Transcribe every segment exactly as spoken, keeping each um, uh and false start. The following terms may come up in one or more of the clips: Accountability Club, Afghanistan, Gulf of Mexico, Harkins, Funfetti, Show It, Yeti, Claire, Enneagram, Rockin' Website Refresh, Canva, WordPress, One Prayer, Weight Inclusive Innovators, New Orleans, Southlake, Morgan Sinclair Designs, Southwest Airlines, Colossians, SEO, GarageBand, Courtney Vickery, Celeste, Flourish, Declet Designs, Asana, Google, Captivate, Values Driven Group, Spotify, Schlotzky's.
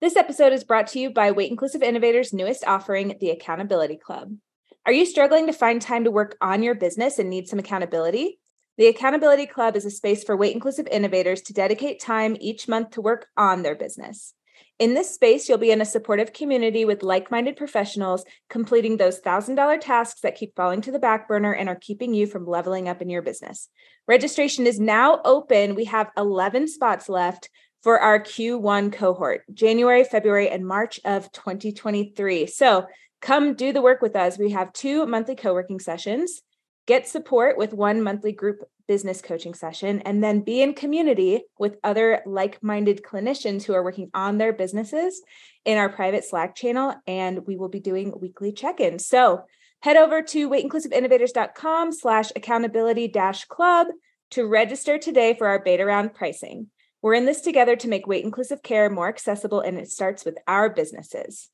This episode is brought to you by Weight Inclusive Innovators' newest offering, the Accountability Club. Are you struggling to find time to work on your business and need some accountability? The Accountability Club is a space for Weight Inclusive Innovators to dedicate time each month to work on their business. In this space, you'll be in a supportive community with like-minded professionals completing those one thousand dollars tasks that keep falling to the back burner and are keeping you from leveling up in your business. Registration is now open. We have eleven spots left for our Q one cohort, January, February, and March of twenty twenty-three. So come do the work with us. We have two monthly co-working sessions, get support with one monthly group business coaching session, and then be in community with other like-minded clinicians who are working on their businesses in our private Slack channel, and we will be doing weekly check-ins. So head over to weightinclusiveinnovators.com slash accountability dash club to register today for our beta round pricing. We're in this together to make weight inclusive care more accessible, and it starts with our businesses.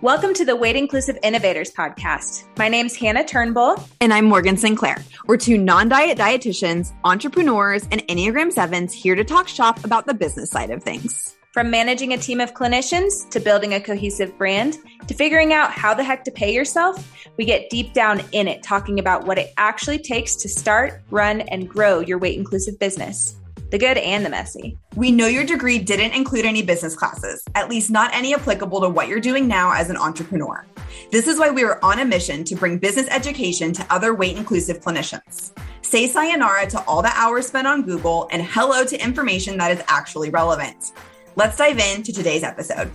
Welcome to the Weight Inclusive Innovators podcast. My name's Hannah Turnbull. And I'm Morgan Sinclair. We're two non-diet dietitians, entrepreneurs, and Enneagram sevens here to talk shop about the business side of things. From managing a team of clinicians to building a cohesive brand to figuring out how the heck to pay yourself, we get deep down in it talking about what it actually takes to start, run, and grow your weight-inclusive business, the good and the messy. We know your degree didn't include any business classes, at least not any applicable to what you're doing now as an entrepreneur. This is why we are on a mission to bring business education to other weight-inclusive clinicians. Say sayonara to all the hours spent on Google and hello to information that is actually relevant. Let's dive into today's episode.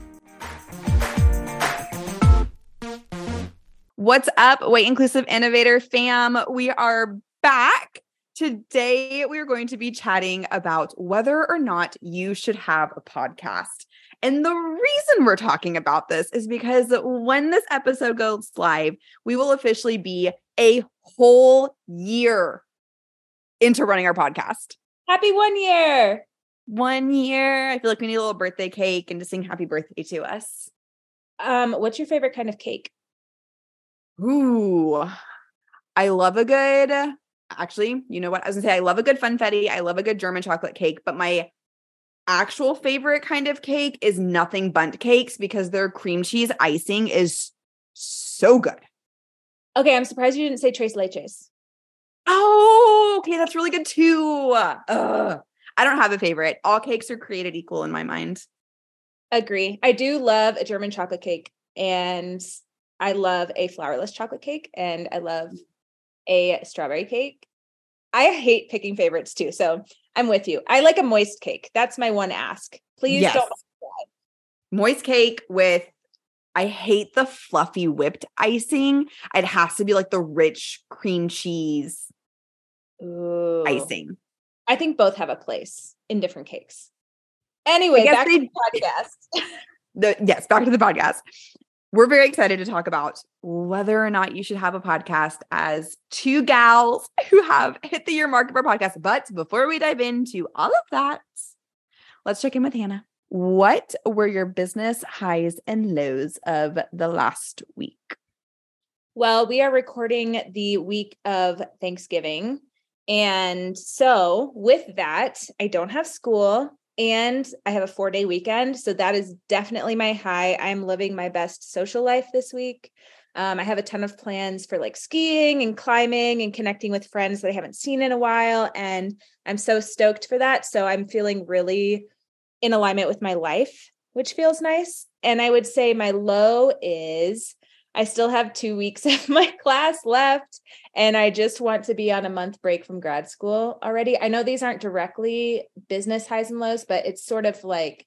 What's up, Weight Inclusive Innovator fam? We are back. Today, we are going to be chatting about whether or not you should have a podcast. And the reason we're talking about this is because when this episode goes live, we will officially be a whole year into running our podcast. Happy one year. One year. I feel like we need a little birthday cake and just sing happy birthday to us. Um, what's your favorite kind of cake? Ooh, I love a good, actually, you know what? I was gonna say, I love a good funfetti. I love a good German chocolate cake, but my actual favorite kind of cake is nothing bundt cakes because their cream cheese icing is so good. Okay. I'm surprised you didn't say tres leches. Oh, okay. That's really good too. Ugh. I don't have a favorite. All cakes are created equal in my mind. Agree. I do love a German chocolate cake, and I love a flourless chocolate cake, and I love a strawberry cake. I hate picking favorites too, so I'm with you. I like a moist cake. That's my one ask. Please yes. don't. Moist cake with, I hate the fluffy whipped icing. It has to be like the rich cream cheese Ooh. icing. I think both have a place in different cakes. Anyway, back they, to the podcast. The, yes, back to the podcast. We're very excited to talk about whether or not you should have a podcast as two gals who have hit the year mark of our podcast. But before we dive into all of that, let's check in with Hannah. What were your business highs and lows of the last week? Well, we are recording the week of Thanksgiving. And so with that, I don't have school and I have a four day weekend. So that is definitely my high. I'm living my best social life this week. Um, I have a ton of plans for like skiing and climbing and connecting with friends that I haven't seen in a while. And I'm so stoked for that. So I'm feeling really in alignment with my life, which feels nice. And I would say my low is I still have two weeks of my class left, and I just want to be on a month break from grad school already. I know these aren't directly business highs and lows, but it's sort of like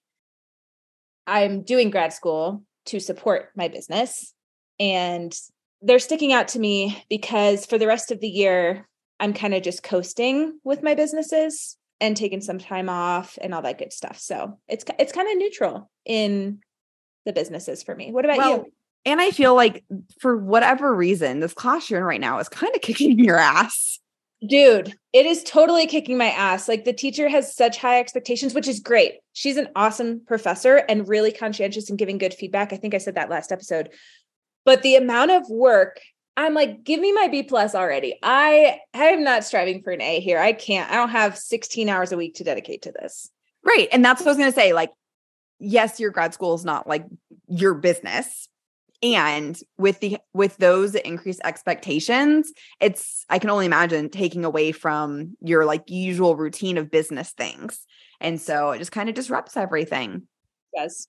I'm doing grad school to support my business, and they're sticking out to me because for the rest of the year, I'm kind of just coasting with my businesses and taking some time off and all that good stuff. So it's it's kind of neutral in the businesses for me. What about well, you? And I feel like for whatever reason, this class you're in right now is kind of kicking your ass. Dude, it is totally kicking my ass. Like the teacher has such high expectations, which is great. She's an awesome professor and really conscientious in giving good feedback. I think I said that last episode, but the amount of work, I'm like, give me my B plus already. I, I am not striving for an A here. I can't, I don't have sixteen hours a week to dedicate to this. Right. And that's what I was going to say. Like, yes, your grad school is not like your business. And with the, with those increased expectations, it's, I can only imagine taking away from your like usual routine of business things. And so it just kind of disrupts everything. Yes.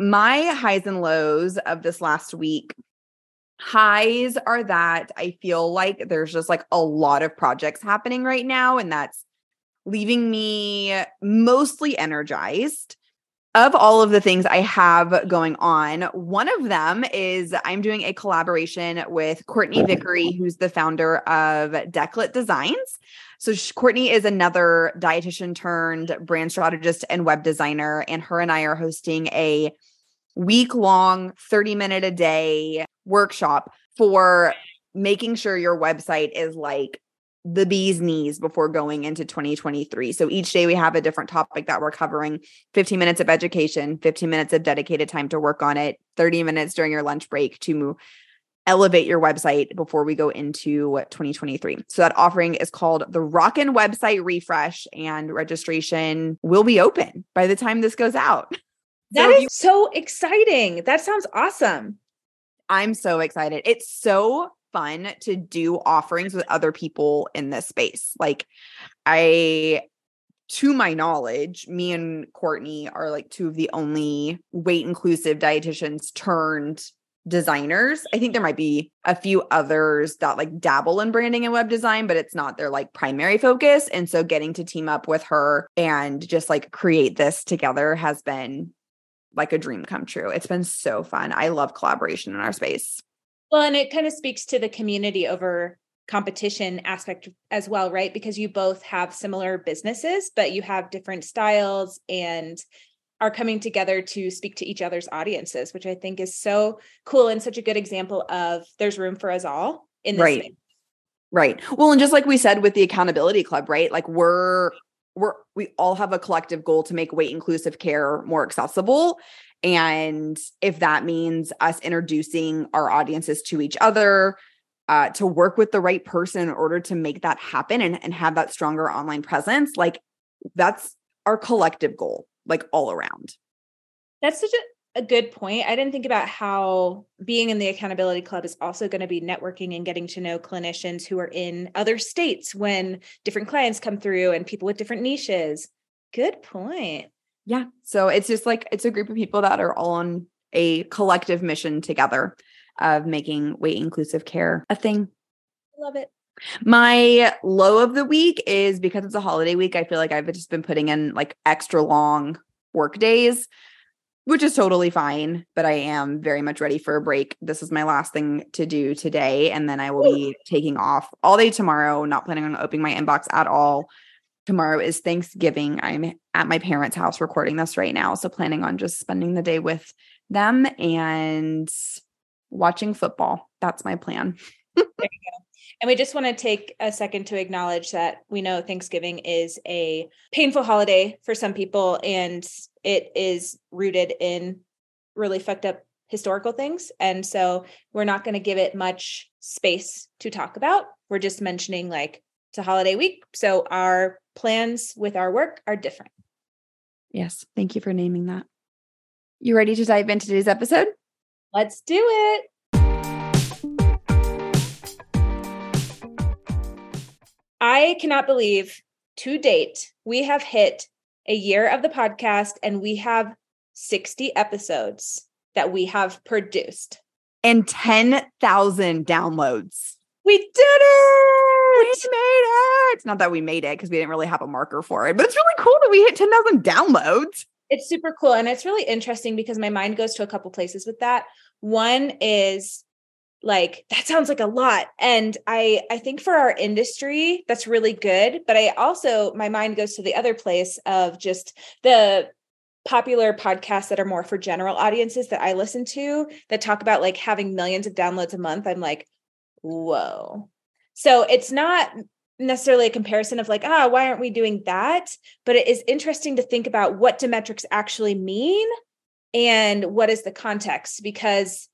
My highs and lows of this last week, highs are that I feel like there's just like a lot of projects happening right now. And that's leaving me mostly energized. Of all of the things I have going on, one of them is I'm doing a collaboration with Courtney Vickery, who's the founder of Declet Designs. So she, Courtney is another dietitian turned brand strategist and web designer. And her and I are hosting a week-long, thirty-minute-a-day workshop for making sure your website is like the bee's knees before going into twenty twenty-three. So each day we have a different topic that we're covering, fifteen minutes of education, fifteen minutes of dedicated time to work on it, thirty minutes during your lunch break to elevate your website before we go into twenty twenty-three. So that offering is called the Rockin' Website Refresh, and registration will be open by the time this goes out. That so is you- so exciting. That sounds awesome. I'm so excited. It's so fun to do offerings with other people in this space. Like I, to my knowledge, me and Courtney are like two of the only weight inclusive dietitians turned designers. I think there might be a few others that like dabble in branding and web design, but it's not their like primary focus. And so getting to team up with her and just like create this together has been like a dream come true. It's been so fun. I love collaboration in our space. Well, and it kind of speaks to the community over competition aspect as well, right? Because you both have similar businesses, but you have different styles and are coming together to speak to each other's audiences, which I think is so cool and such a good example of there's room for us all in this space. Right. Well, and just like we said with the Accountability Club, right? Like we're we're we all have a collective goal to make weight inclusive care more accessible. And if that means us introducing our audiences to each other, uh, to work with the right person in order to make that happen and, and have that stronger online presence, like that's our collective goal, like all around. That's such a, a good point. I didn't think about how being in the Accountability Club is also going to be networking and getting to know clinicians who are in other states when different clients come through and people with different niches. Good point. Yeah. So it's just like, it's a group of people that are all on a collective mission together of making weight inclusive care a thing. I love it. My low of the week is because it's a holiday week. I feel like I've just been putting in like extra long work days, which is totally fine, but I am very much ready for a break. This is my last thing to do today. And then I will be taking off all day tomorrow, not planning on opening my inbox at all. Tomorrow is Thanksgiving. I'm at my parents' house recording this right now. So planning on just spending the day with them and watching football. That's my plan. There you go. And we just want to take a second to acknowledge that we know Thanksgiving is a painful holiday for some people, and it is rooted in really fucked up historical things. And so we're not going to give it much space to talk about. We're just mentioning like it's a holiday week. So our plans with our work are different. Yes. Thank you for naming that. You ready to dive into today's episode? Let's do it. I cannot believe to date, we have hit a year of the podcast and we have sixty episodes that we have produced. And ten thousand downloads. We did it! We made it. It's not that we made it because we didn't really have a marker for it, but it's really cool that we hit ten thousand downloads. It's super cool. And it's really interesting because my mind goes to a couple places with that. One is like, that sounds like a lot. And I, I think for our industry, that's really good. But I also, my mind goes to the other place of just the popular podcasts that are more for general audiences that I listen to that talk about like having millions of downloads a month. I'm like, whoa. So it's not necessarily a comparison of like, ah, oh, why aren't we doing that? But it is interesting to think about what do metrics actually mean and what is the context? Because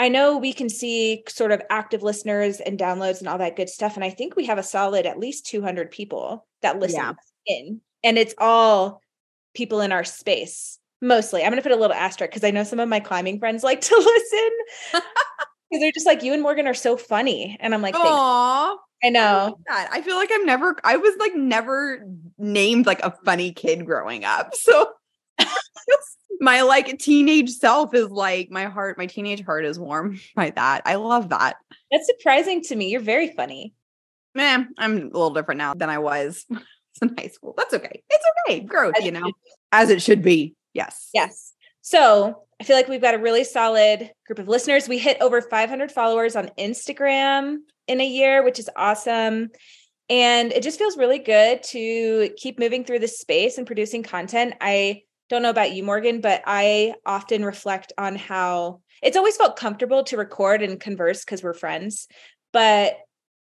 I know we can see sort of active listeners and downloads and all that good stuff. And I think we have a solid at least two hundred people that listen yeah. in. And it's all people in our space, mostly. I'm going to put a little asterisk because I know some of my climbing friends like to listen. Because they're just like, you and Morgan are so funny. And I'm like, aww. I know. I, I feel like I'm never, I was like never named like a funny kid growing up. So my like teenage self is like, my heart, my teenage heart is warm by that. I love that. That's surprising to me. You're very funny. Man, I'm a little different now than I was in high school. That's okay. It's okay. Growth, you know, as it should be. Yes. Yes. So I feel like we've got a really solid group of listeners. We hit over five hundred followers on Instagram in a year, which is awesome. And it just feels really good to keep moving through this space and producing content. I don't know about you, Morgan, but I often reflect on how it's always felt comfortable to record and converse because we're friends. But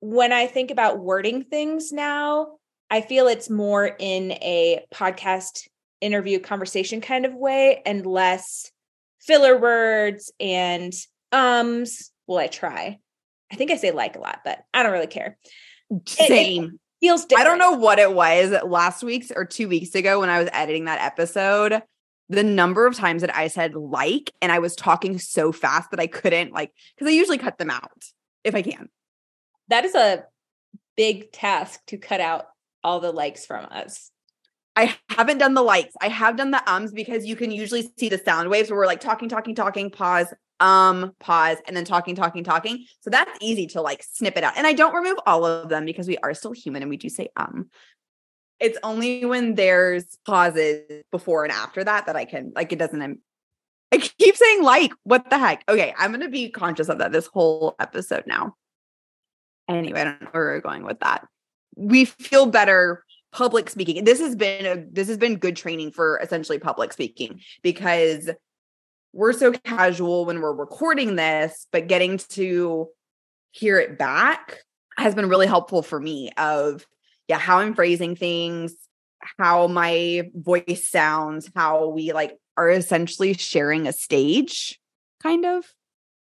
when I think about wording things now, I feel it's more in a podcast interview conversation kind of way and less filler words and ums. Well, I try. I think I say like a lot, but I don't really care. Same. It, it feels different. I don't know what it was last week's or two weeks ago when I was editing that episode, the number of times that I said like, and I was talking so fast that I couldn't like, because I usually cut them out if I can. That is a big task to cut out all the likes from us. I haven't done the likes. I have done the ums because you can usually see the sound waves where we're like talking, talking, talking, pause, um, pause, and then talking, talking, talking. So that's easy to like snip it out. And I don't remove all of them because we are still human and we do say um. It's only when there's pauses before and after that that I can, like, it doesn't, I keep saying like, what the heck? Okay. I'm going to be conscious of that this whole episode now. Anyway, I don't know where we're going with that. We feel better public speaking. This has been a, this has been good training for essentially public speaking because we're so casual when we're recording this, but getting to hear it back has been really helpful for me of, yeah, how I'm phrasing things, how my voice sounds, how we like are essentially sharing a stage kind of.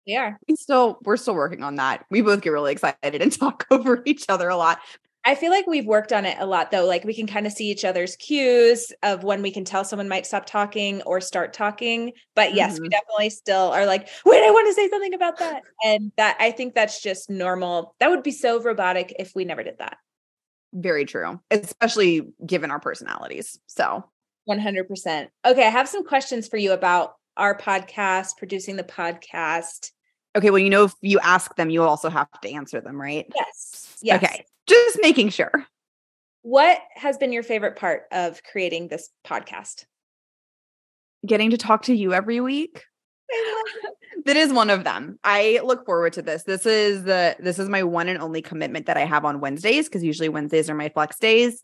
Yeah. We still, we're still working on that. We both get really excited and talk over each other a lot. I feel like we've worked on it a lot though. Like we can kind of see each other's cues of when we can tell someone might stop talking or start talking. But yes, mm-hmm. We definitely still are like, wait, I want to say something about that. And that, I think that's just normal. That would be so robotic if we never did that. Very true. Especially given our personalities. So one hundred percent. Okay. I have some questions for you about our podcast, producing the podcast. Okay. Well, you know, if you ask them, you also have to answer them, right? Yes. Yes. Okay. Just making sure. What has been your favorite part of creating this podcast? Getting to talk to you every week. That is one of them. I look forward to this. This is the, this is my one and only commitment that I have on Wednesdays. Cause usually Wednesdays are my flex days,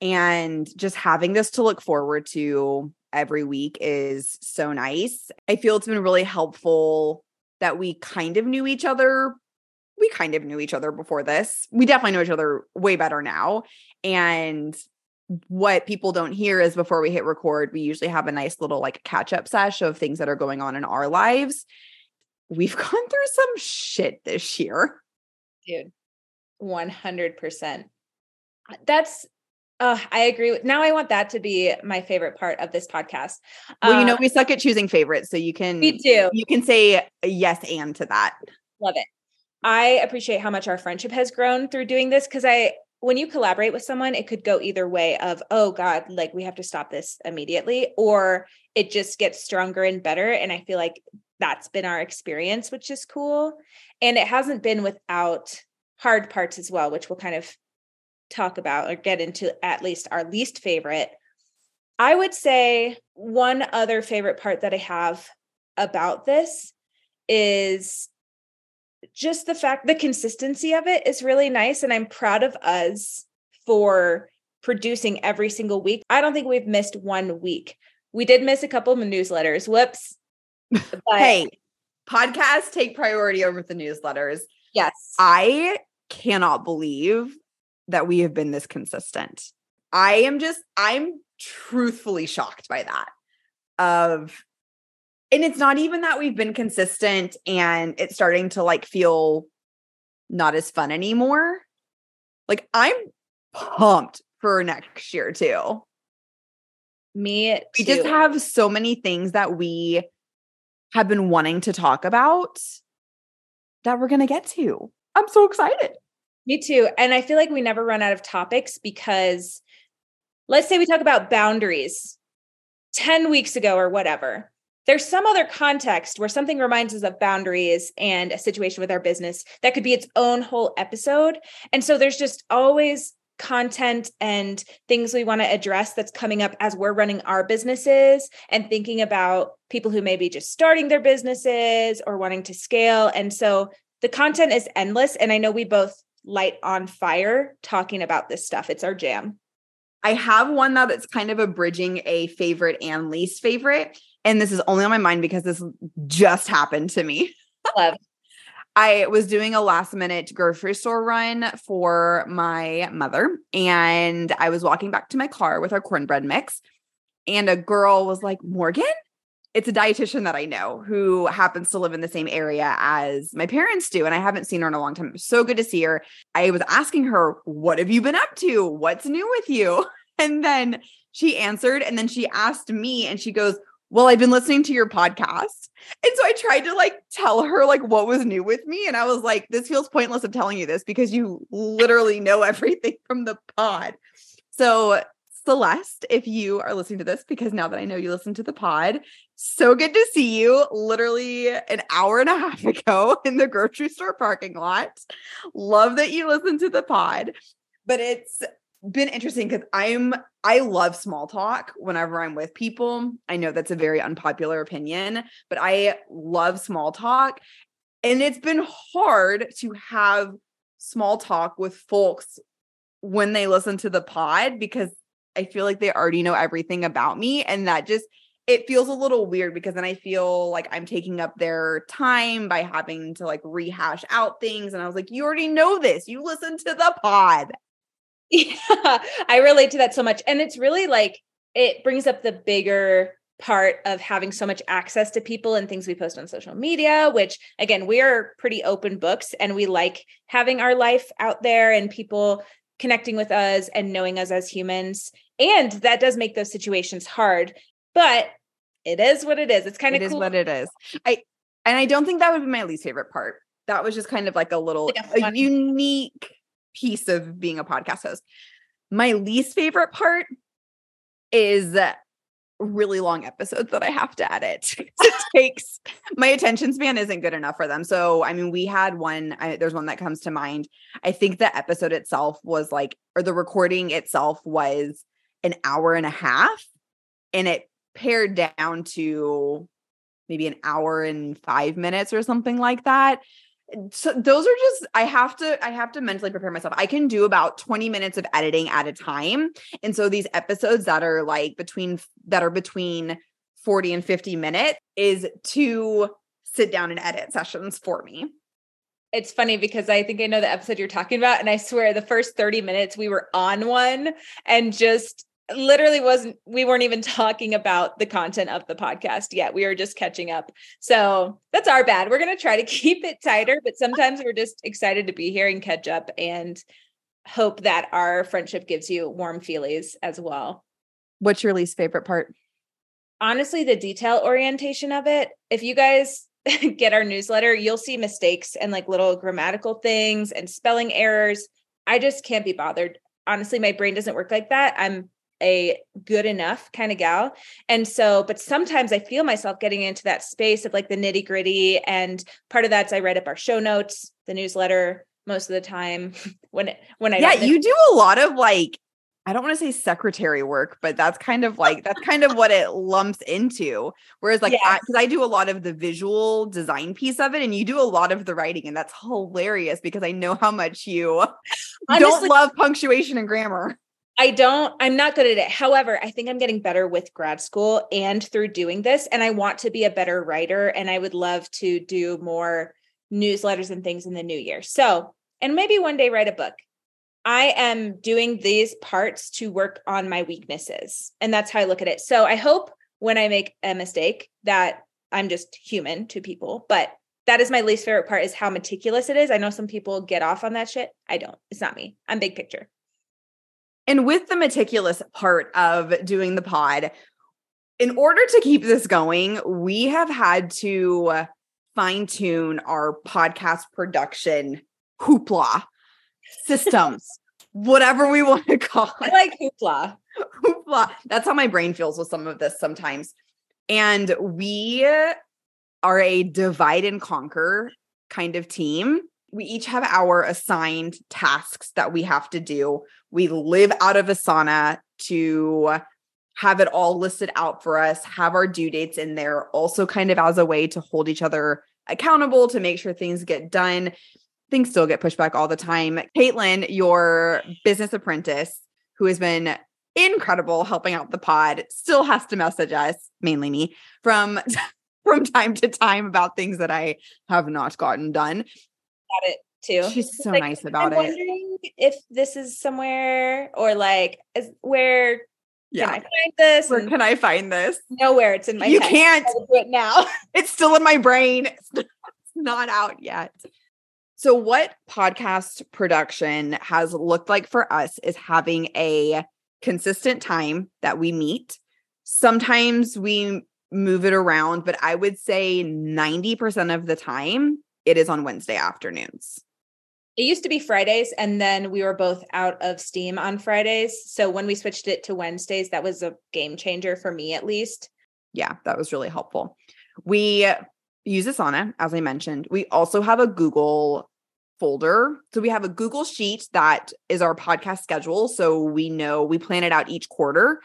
and just having this to look forward to every week is so nice. I feel it's been really helpful that we kind of knew each other. We kind of knew each other before this. We definitely know each other way better now. And what people don't hear is before we hit record, we usually have a nice little like catch-up sesh of things that are going on in our lives. We've gone through some shit this year. Dude, one hundred percent. That's Uh, I agree. With, now I want that to be my favorite part of this podcast. Uh, well, you know, we suck at choosing favorites, so you can, we do. You can say yes and to that. Love it. I appreciate how much our friendship has grown through doing this. Cause I, when you collaborate with someone, it could go either way of, oh God, like we have to stop this immediately, or it just gets stronger and better. And I feel like that's been our experience, which is cool. And it hasn't been without hard parts as well, which we'll kind of talk about or get into, at least our least favorite. I would say one other favorite part that I have about this is just the fact the consistency of it is really nice. And I'm proud of us for producing every single week. I don't think we've missed one week. We did miss a couple of newsletters. Whoops. But hey, podcasts take priority over the newsletters. Yes. I cannot believe that we have been this consistent. I am just, I'm truthfully shocked by that. Of, and it's not even that we've been consistent and it's starting to like feel not as fun anymore. Like I'm pumped for next year too. Me too. We just have so many things that we have been wanting to talk about that we're going to get to. I'm so excited. Me too. And I feel like we never run out of topics because let's say we talk about boundaries ten weeks ago or whatever. There's some other context where something reminds us of boundaries and a situation with our business that could be its own whole episode. And so there's just always content and things we want to address that's coming up as we're running our businesses and thinking about people who may be just starting their businesses or wanting to scale. And so the content is endless. And I know we both light on fire talking about this stuff. It's our jam. I have one now that's kind of abridging a favorite and least favorite. And this is only on my mind because this just happened to me. Love. I was doing a last minute grocery store run for my mother, and I was walking back to my car with our cornbread mix, and a girl was like, Morgan, it's a dietitian that I know who happens to live in the same area as my parents do. And I haven't seen her in a long time. It was so good to see her. I was asking her, what have you been up to? What's new with you? And then she answered, and then she asked me, and she goes, well, I've been listening to your podcast. And so I tried to like tell her like what was new with me. And I was like, this feels pointless of telling you this because you literally know everything from the pod. So Celeste, if you are listening to this, because now that I know you listen to the pod, so good to see you literally an hour and a half ago in the grocery store parking lot. Love that you listen to the pod, but it's been interesting because I'm, I love small talk whenever I'm with people. I know that's a very unpopular opinion, but I love small talk. And it's been hard to have small talk with folks when they listen to the pod because I feel like they already know everything about me. And that just, it feels a little weird because then I feel like I'm taking up their time by having to like rehash out things. And I was like, you already know this. You listen to the pod. Yeah, I relate to that so much. And it's really like, it brings up the bigger part of having so much access to people and things we post on social media, which again, we are pretty open books and we like having our life out there and people connecting with us and knowing us as humans. And that does make those situations hard, but it is what it is. It's kind of cool. It is what it is. I, and I don't think that would be my least favorite part. That was just kind of like a little, like a, a unique piece of being a podcast host. My least favorite part is really long episodes that I have to edit. It takes, my attention span isn't good enough for them. So, I mean, we had one, I, there's one that comes to mind. I think the episode itself was like, or the recording itself was an hour and a half, and it pared down to maybe an hour and five minutes or something like that. So those are just, I have to, I have to mentally prepare myself. I can do about twenty minutes of editing at a time. And so these episodes that are like between, that are between forty and fifty minutes is two sit down and edit sessions for me. It's funny because I think I know the episode you're talking about. And I swear the first thirty minutes we were on one and just literally wasn't, we weren't even talking about the content of the podcast yet. We were just catching up. So that's our bad. We're going to try to keep it tighter, but sometimes we're just excited to be here and catch up and hope that our friendship gives you warm feelies as well. What's your least favorite part? Honestly, the detail orientation of it. If you guys get our newsletter, you'll see mistakes and like little grammatical things and spelling errors. I just can't be bothered. Honestly, my brain doesn't work like that. I'm a good enough kind of gal. And so, but sometimes I feel myself getting into that space of like the nitty gritty. And part of that's, I write up our show notes, the newsletter most of the time when, it, when I, yeah, don't you do a lot of like, I don't want to say secretary work, but that's kind of like, that's kind of what it lumps into. Whereas like, yes. I, cause I do a lot of the visual design piece of it and you do a lot of the writing, and that's hilarious because I know how much you Honestly, don't love punctuation and grammar. I don't, I'm not good at it. However, I think I'm getting better with grad school and through doing this. And I want to be a better writer. And I would love to do more newsletters and things in the new year. So, and maybe one day write a book. I am doing these parts to work on my weaknesses. And that's how I look at it. So I hope when I make a mistake that I'm just human to people, but that is my least favorite part is how meticulous it is. I know some people get off on that shit. I don't, it's not me. I'm big picture. And with the meticulous part of doing the pod, in order to keep this going, we have had to fine-tune our podcast production hoopla systems, whatever we want to call it. I like hoopla. Hoopla. That's how my brain feels with some of this sometimes. And we are a divide and conquer kind of team. We each have our assigned tasks that we have to do. We live out of Asana to have it all listed out for us, have our due dates in there, also kind of as a way to hold each other accountable, to make sure things get done. Things still get pushed back all the time. Caitlin, your business apprentice, who has been incredible helping out the pod, still has to message us, mainly me, from, from time to time about things that I have not gotten done. It too. She's so like, nice about I'm it. I'm wondering if this is somewhere or like is, where yeah. can I find this? Where can I find this? Nowhere. It's in my you head. You can't do it now. It's still in my brain. It's not out yet. So what podcast production has looked like for us is having a consistent time that we meet. Sometimes we move it around, but I would say ninety percent of the time it is on Wednesday afternoons. It used to be Fridays, and then we were both out of steam on Fridays. So when we switched it to Wednesdays, that was a game changer for me, at least. Yeah, that was really helpful. We use Asana, as I mentioned. We also have a Google folder. So we have a Google sheet that is our podcast schedule. So we know we plan it out each quarter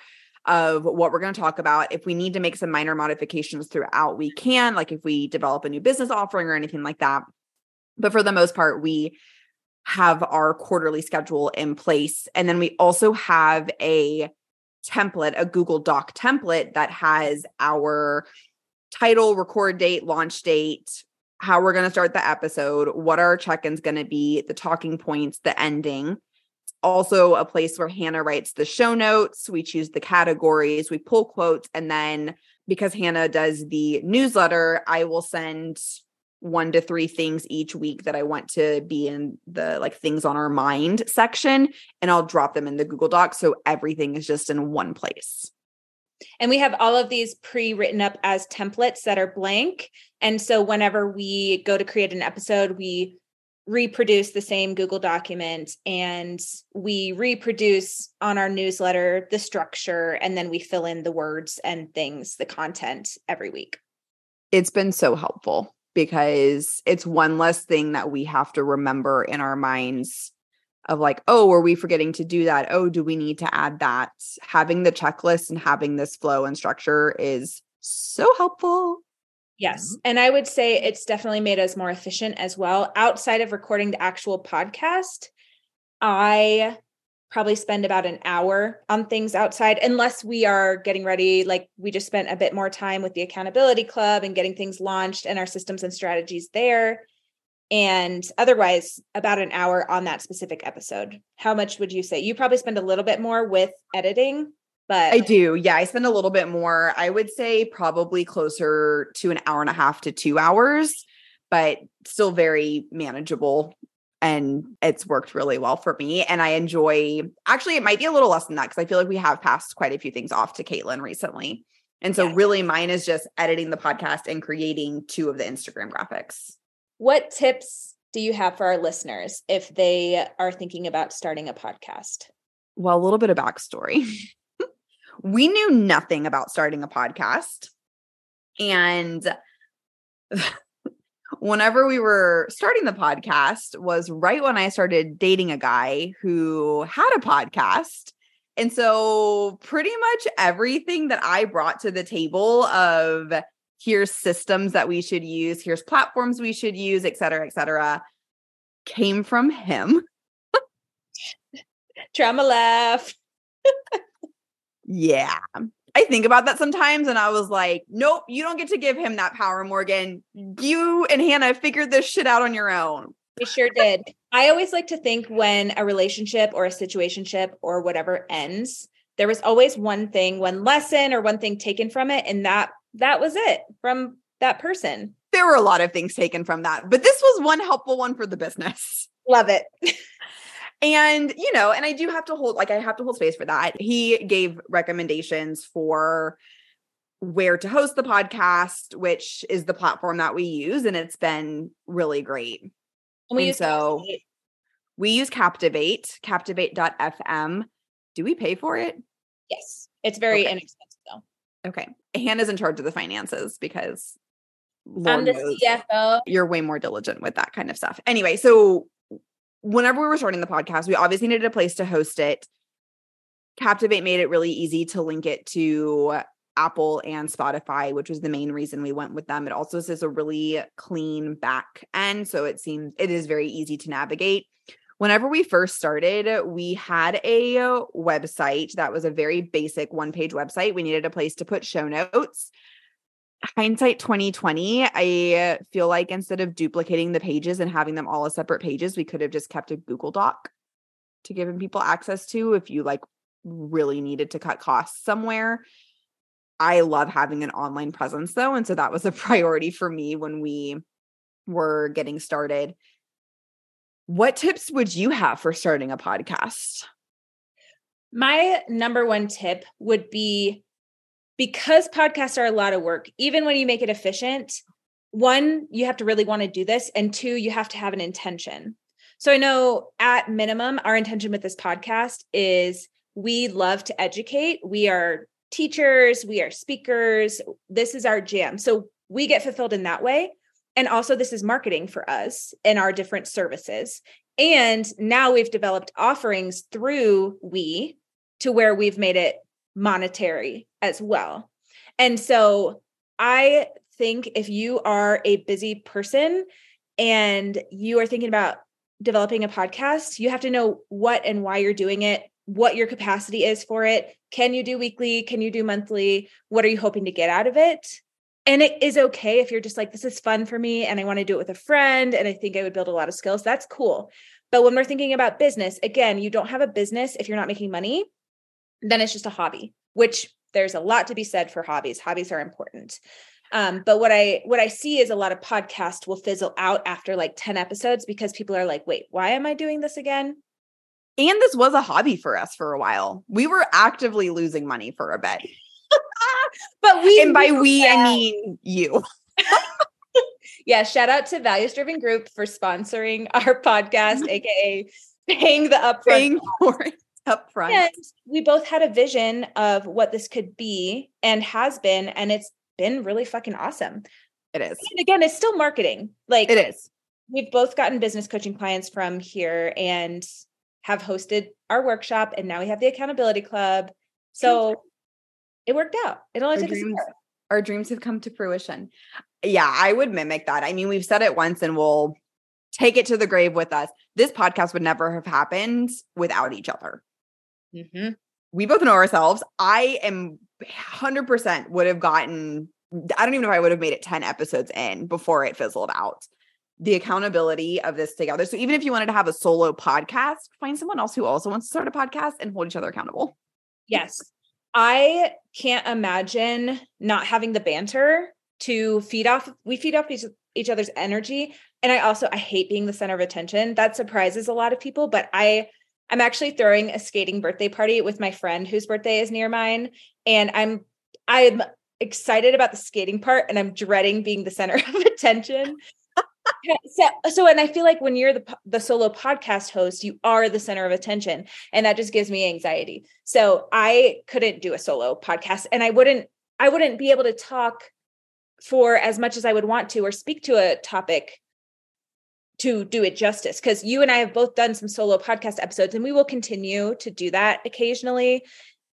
of what we're going to talk about. If we need to make some minor modifications throughout, we can, like if we develop a new business offering or anything like that. But for the most part, we have our quarterly schedule in place. And then we also have a template, a Google Doc template that has our title, record date, launch date, how we're going to start the episode, what our check-in's going to be, the talking points, the ending. Also a place where Hannah writes the show notes. We choose the categories, we pull quotes. And then because Hannah does the newsletter, I will send one to three things each week that I want to be in the like things on our mind section, and I'll drop them in the Google Doc. So everything is just in one place. And we have all of these pre-written up as templates that are blank. And so whenever we go to create an episode, we reproduce the same Google document, and we reproduce on our newsletter the structure, and then we fill in the words and things, the content every week. It's been so helpful because it's one less thing that we have to remember in our minds of like, oh, are we forgetting to do that? Oh, do we need to add that? Having the checklist and having this flow and structure is so helpful. Yes. And I would say it's definitely made us more efficient as well. Outside of recording the actual podcast, I probably spend about an hour on things outside, unless we are getting ready. Like we just spent a bit more time with the Accountability Club and getting things launched and our systems and strategies there. And otherwise, about an hour on that specific episode. How much would you say? You probably spend a little bit more with editing. But I do. Yeah. I spend a little bit more. I would say probably closer to an hour and a half to two hours, but still very manageable. And it's worked really well for me. And I enjoy, actually, it might be a little less than that because I feel like we have passed quite a few things off to Caitlin recently. And so yes. Really mine is just editing the podcast and creating two of the Instagram graphics. What tips do you have for our listeners if they are thinking about starting a podcast? Well, a little bit of backstory. We knew nothing about starting a podcast. And whenever we were starting the podcast was right when I started dating a guy who had a podcast. And so pretty much everything that I brought to the table of here's systems that we should use, here's platforms we should use, et cetera, et cetera, came from him. Trauma left. Yeah. I think about that sometimes. And I was like, nope, you don't get to give him that power, Morgan. You and Hannah figured this shit out on your own. We sure did. I always like to think when a relationship or a situationship or whatever ends, there was always one thing, one lesson or one thing taken from it. And that, that was it from that person. There were a lot of things taken from that, but this was one helpful one for the business. Love it. And, you know, and I do have to hold, like, I have to hold space for that. He gave recommendations for where to host the podcast, which is the platform that we use. And it's been really great. And, we and use so Captivate. we use Captivate, captivate dot f m. Do we pay for it? Yes. It's very okay. inexpensive though. Okay. Hannah's in charge of the finances because Lord I'm the knows, C F O. You're way more diligent with that kind of stuff. Anyway, so whenever we were starting the podcast, we obviously needed a place to host it. Captivate made it really easy to link it to Apple and Spotify, which was the main reason we went with them. It also says a really clean back end, so it seems it is very easy to navigate. Whenever we first started, we had a website that was a very basic one-page website. We needed a place to put show notes. Hindsight twenty twenty, I feel like instead of duplicating the pages and having them all as separate pages, we could have just kept a Google Doc to give people access to if you like really needed to cut costs somewhere. I love having an online presence though. And so that was a priority for me when we were getting started. What tips would you have for starting a podcast? My number one tip would be, because podcasts are a lot of work, even when you make it efficient, one, you have to really want to do this. And two, you have to have an intention. So I know at minimum, our intention with this podcast is we love to educate. We are teachers, we are speakers. This is our jam. So we get fulfilled in that way. And also this is marketing for us and our different services. And now we've developed offerings through We to where we've made it monetary as well. And so I think if you are a busy person and you are thinking about developing a podcast, you have to know what and why you're doing it, what your capacity is for it. Can you do weekly? Can you do monthly? What are you hoping to get out of it? And it is okay if you're just like, this is fun for me and I want to do it with a friend and I think I would build a lot of skills. That's cool. But when we're thinking about business, again, you don't have a business if you're not making money. Then it's just a hobby, which there's a lot to be said for hobbies. Hobbies are important. Um, but what I, what I see is a lot of podcasts will fizzle out after like ten episodes because people are like, wait, why am I doing this again? And this was a hobby for us for a while. We were actively losing money for a bit. But we, and by we, that. I mean you. Yeah. Shout out to Values Driven Group for sponsoring our podcast, A K A paying the upfront. Paying for it. Up front. And we both had a vision of what this could be and has been, and it's been really fucking awesome. It is. And again, it's still marketing. Like it is. We've both gotten business coaching clients from here and have hosted our workshop, and now we have the Accountability Club. So it worked out. It only took us a year. Our dreams have come to fruition. Yeah, I would mimic that. I mean, we've said it once and we'll take it to the grave with us. This podcast would never have happened without each other. Mm-hmm. We both know ourselves. I am one hundred percent would have gotten, I don't even know if I would have made it ten episodes in before it fizzled out. The accountability of this together. So even if you wanted to have a solo podcast, find someone else who also wants to start a podcast and hold each other accountable. Yes. I can't imagine not having the banter to feed off. We feed off each, each other's energy. And I also, I hate being the center of attention. That surprises a lot of people, but I I'm actually throwing a skating birthday party with my friend whose birthday is near mine. And I'm, I'm excited about the skating part and I'm dreading being the center of attention. so, so, and I feel like when you're the, the solo podcast host, you are the center of attention, and that just gives me anxiety. So I couldn't do a solo podcast, and I wouldn't, I wouldn't be able to talk for as much as I would want to, or speak to a topic to do it justice. Cause you and I have both done some solo podcast episodes, and we will continue to do that occasionally.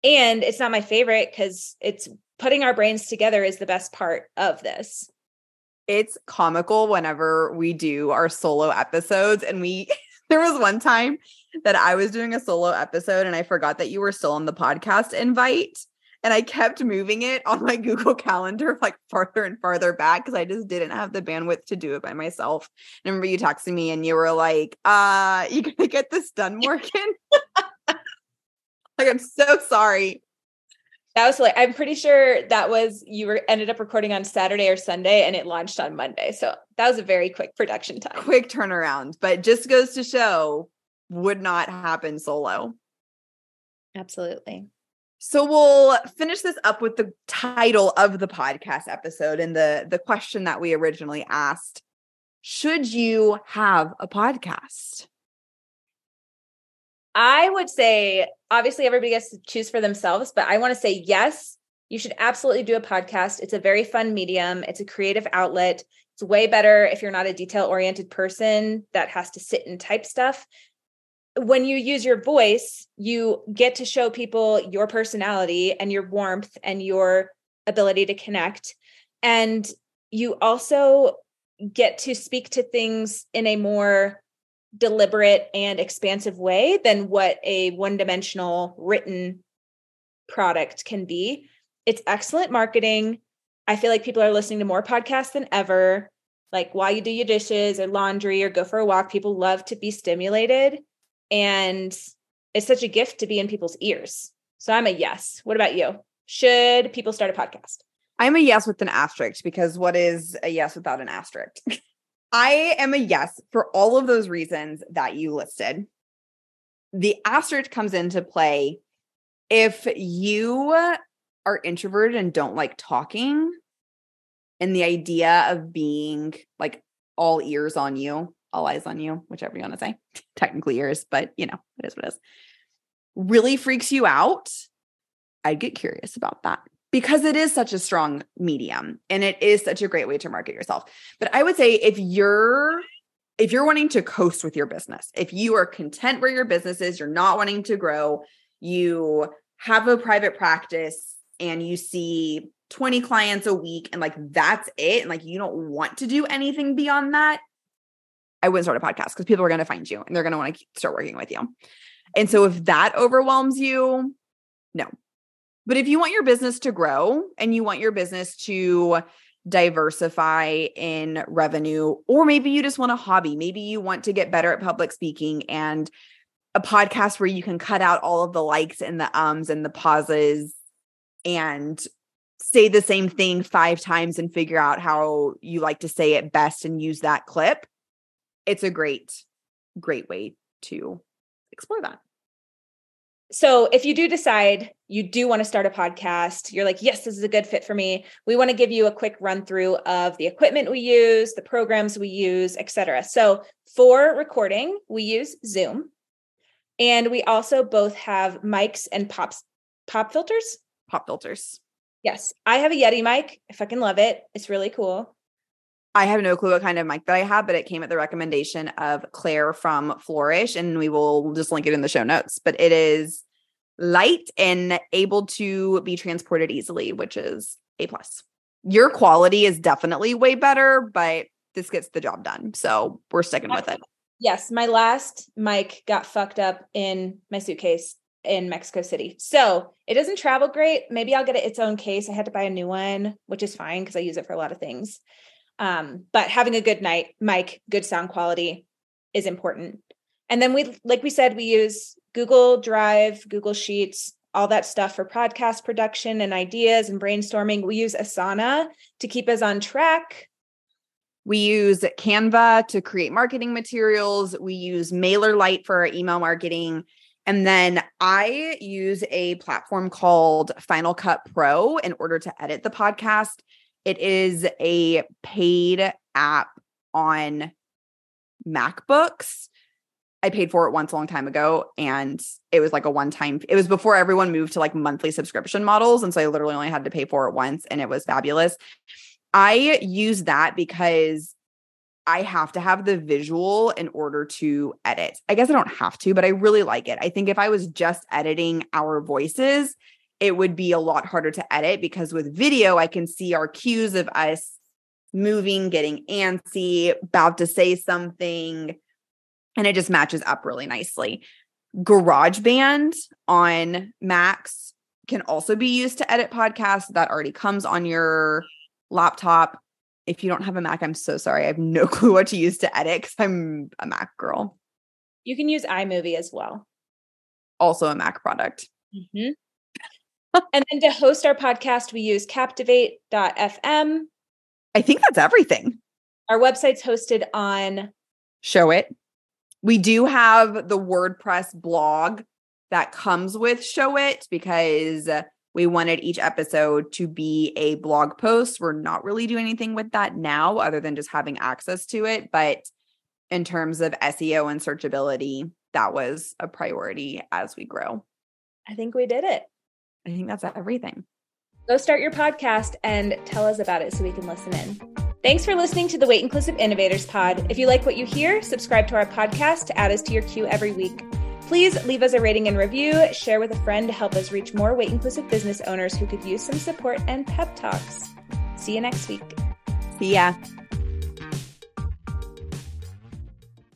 And it's not my favorite because it's putting our brains together is the best part of this. It's comical whenever we do our solo episodes. And we, there was one time that I was doing a solo episode and I forgot that you were still on the podcast invite. And I kept moving it on my Google Calendar like farther and farther back because I just didn't have the bandwidth to do it by myself. And I remember you texting me and you were like, uh, you gonna get this done, Morgan? Like, I'm so sorry. That was like, I'm pretty sure that was, you were ended up recording on Saturday or Sunday and it launched on Monday. So that was a very quick production time. Quick turnaround, but just goes to show would not happen solo. Absolutely. So we'll finish this up with the title of the podcast episode and the, the question that we originally asked. Should you have a podcast? I would say, obviously everybody gets to choose for themselves, but I want to say, yes, you should absolutely do a podcast. It's a very fun medium. It's a creative outlet. It's way better if you're not a detail-oriented person that has to sit and type stuff. When you use your voice, you get to show people your personality and your warmth and your ability to connect. And you also get to speak to things in a more deliberate and expansive way than what a one-dimensional written product can be. It's excellent marketing. I feel like people are listening to more podcasts than ever. Like while you do your dishes or laundry or go for a walk, people love to be stimulated. And it's such a gift to be in people's ears. So I'm a yes. What about you? Should people start a podcast? I'm a yes with an asterisk, because what is a yes without an asterisk? I am a yes for all of those reasons that you listed. The asterisk comes into play if you are introverted and don't like talking, and the idea of being like all ears on you, all eyes on you, whichever you want to say, technically ears, but you know, it is what it is, really freaks you out. I'd get curious about that because it is such a strong medium and it is such a great way to market yourself. But I would say if you're, if you're wanting to coast with your business, if you are content where your business is, you're not wanting to grow, you have a private practice and you see twenty clients a week and like, that's it. And like, you don't want to do anything beyond that. I wouldn't start a podcast because people are going to find you and they're going to want to start working with you. And so if that overwhelms you, no. But if you want your business to grow and you want your business to diversify in revenue, or maybe you just want a hobby, maybe you want to get better at public speaking, and a podcast where you can cut out all of the likes and the ums and the pauses and say the same thing five times and figure out how you like to say it best and use that clip. It's a great, great way to explore that. So if you do decide you do want to start a podcast, you're like, yes, this is a good fit for me. We want to give you a quick run through of the equipment we use, the programs we use, et cetera. So for recording, we use Zoom, and we also both have mics and pops, pop filters, pop filters. Yes. I have a Yeti mic. I fucking love it. It's really cool. I have no clue what kind of mic that I have, but it came at the recommendation of Claire from Flourish, and we will just link it in the show notes. But it is light and able to be transported easily, which is a plus. Your quality is definitely way better, but this gets the job done. So we're sticking with it. Yes. My last mic got fucked up in my suitcase in Mexico City. So it doesn't travel great. Maybe I'll get it its own case. I had to buy a new one, which is fine because I use it for a lot of things. Um, but having a good night mic, good sound quality is important. And then we, like we said, we use Google Drive, Google Sheets, all that stuff for podcast production and ideas and brainstorming. We use Asana to keep us on track. We use Canva to create marketing materials. We use MailerLite for our email marketing. And then I use a platform called Final Cut Pro in order to edit the podcast. It is a paid app on MacBooks. I paid for it once a long time ago, and it was like a one-time, it was before everyone moved to like monthly subscription models. And so I literally only had to pay for it once, and it was fabulous. I use that because I have to have the visual in order to edit. I guess I don't have to, but I really like it. I think if I was just editing our voices, it would be a lot harder to edit, because with video, I can see our cues of us moving, getting antsy, about to say something, and it just matches up really nicely. GarageBand on Macs can also be used to edit podcasts. That already comes on your laptop. If you don't have a Mac, I'm so sorry. I have no clue what to use to edit because I'm a Mac girl. You can use iMovie as well. Also a Mac product. Mm-hmm. And then to host our podcast, we use captivate dot f m. I think that's everything. Our website's hosted on Show It. We do have the WordPress blog that comes with Show It because we wanted each episode to be a blog post. We're not really doing anything with that now other than just having access to it. But in terms of S E O and searchability, that was a priority as we grow. I think we did it. I think that's everything. Go start your podcast and tell us about it so we can listen in. Thanks for listening to the Weight Inclusive Innovators Pod. If you like what you hear, subscribe to our podcast to add us to your queue every week. Please leave us a rating and review, share with a friend to help us reach more weight inclusive business owners who could use some support and pep talks. See you next week. See ya.